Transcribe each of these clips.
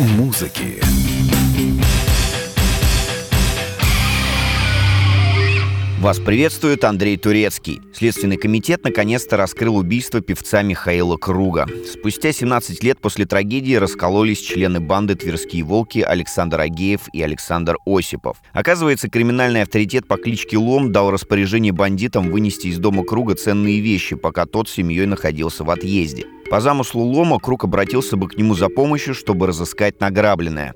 музыки. Вас приветствует Андрей Турецкий. Следственный комитет наконец-то раскрыл убийство певца Михаила Круга. Спустя 17 лет после трагедии раскололись члены банды «Тверские волки» Александр Агеев и Александр Осипов. Оказывается, криминальный авторитет по кличке Лом дал распоряжение бандитам вынести из дома Круга ценные вещи, пока тот с семьей находился в отъезде. По замыслу Лома, Круг обратился бы к нему за помощью, чтобы разыскать награбленное.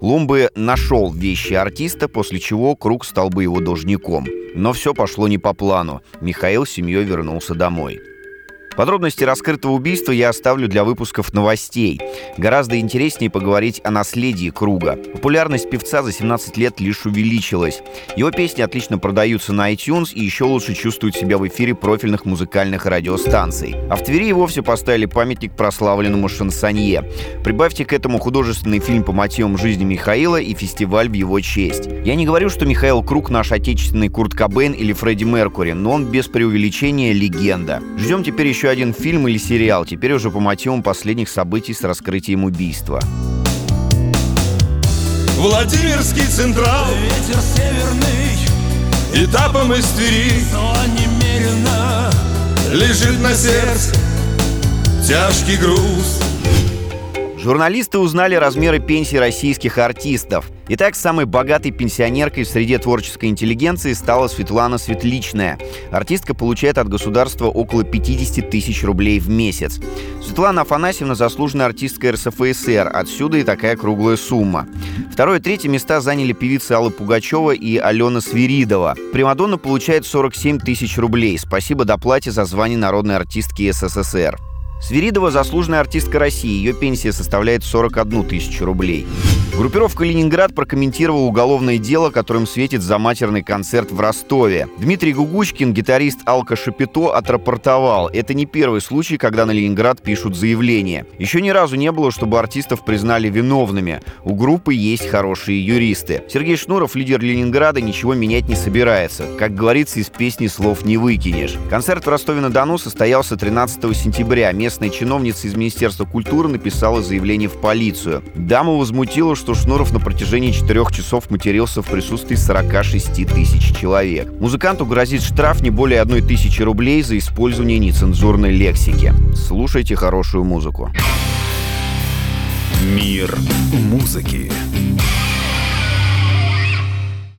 Лумбе нашел вещи артиста, после чего Круг стал бы его должником. Но все пошло не по плану. Михаил с семьей вернулся домой. Подробности раскрытого убийства я оставлю для выпусков новостей. Гораздо интереснее поговорить о наследии Круга. Популярность певца за 17 лет лишь увеличилась. Его песни отлично продаются на iTunes и еще лучше чувствуют себя в эфире профильных музыкальных радиостанций. А в Твери и вовсе поставили памятник прославленному шансонье. Прибавьте к этому художественный фильм по мотивам жизни Михаила и фестиваль в его честь. Я не говорю, что Михаил Круг наш отечественный Курт Кобейн или Фредди Меркури, но он без преувеличения легенда. Ждем теперь еще один фильм или сериал, теперь уже по мотивам последних событий с раскрытием убийства. Владимирский централ, ветер северный, этапом из Твери, зла немерено, лежит на сердце тяжкий груз. Журналисты узнали размеры пенсии российских артистов. Итак, самой богатой пенсионеркой в среде творческой интеллигенции стала Светлана Светличная. Артистка получает от государства около 50 тысяч рублей в месяц. Светлана Афанасьевна – заслуженная артистка РСФСР, отсюда и такая круглая сумма. Второе и третье места заняли певицы Алла Пугачева и Алена Свиридова. Примадонна получает 47 тысяч рублей, спасибо доплате за звание народной артистки СССР. Свиридова – заслуженная артистка России. Ее пенсия составляет 41 тысячу рублей. Группировка «Ленинград» прокомментировала уголовное дело, которым светит за матерный концерт в Ростове. Дмитрий Гугучкин, гитарист Алка Шапито, отрапортовал. Это не первый случай, когда на «Ленинград» пишут заявление. Еще ни разу не было, чтобы артистов признали виновными. У группы есть хорошие юристы. Сергей Шнуров, лидер «Ленинграда», ничего менять не собирается. Как говорится, из песни слов не выкинешь. Концерт в Ростове-на-Дону состоялся 13 сентября. Местная чиновница из Министерства культуры написала заявление в полицию. Даму возмутило, что Шнуров на протяжении 4 часов матерился в присутствии 46 тысяч человек. Музыканту грозит штраф не более 1000 рублей за использование нецензурной лексики. Слушайте хорошую музыку. Мир музыки.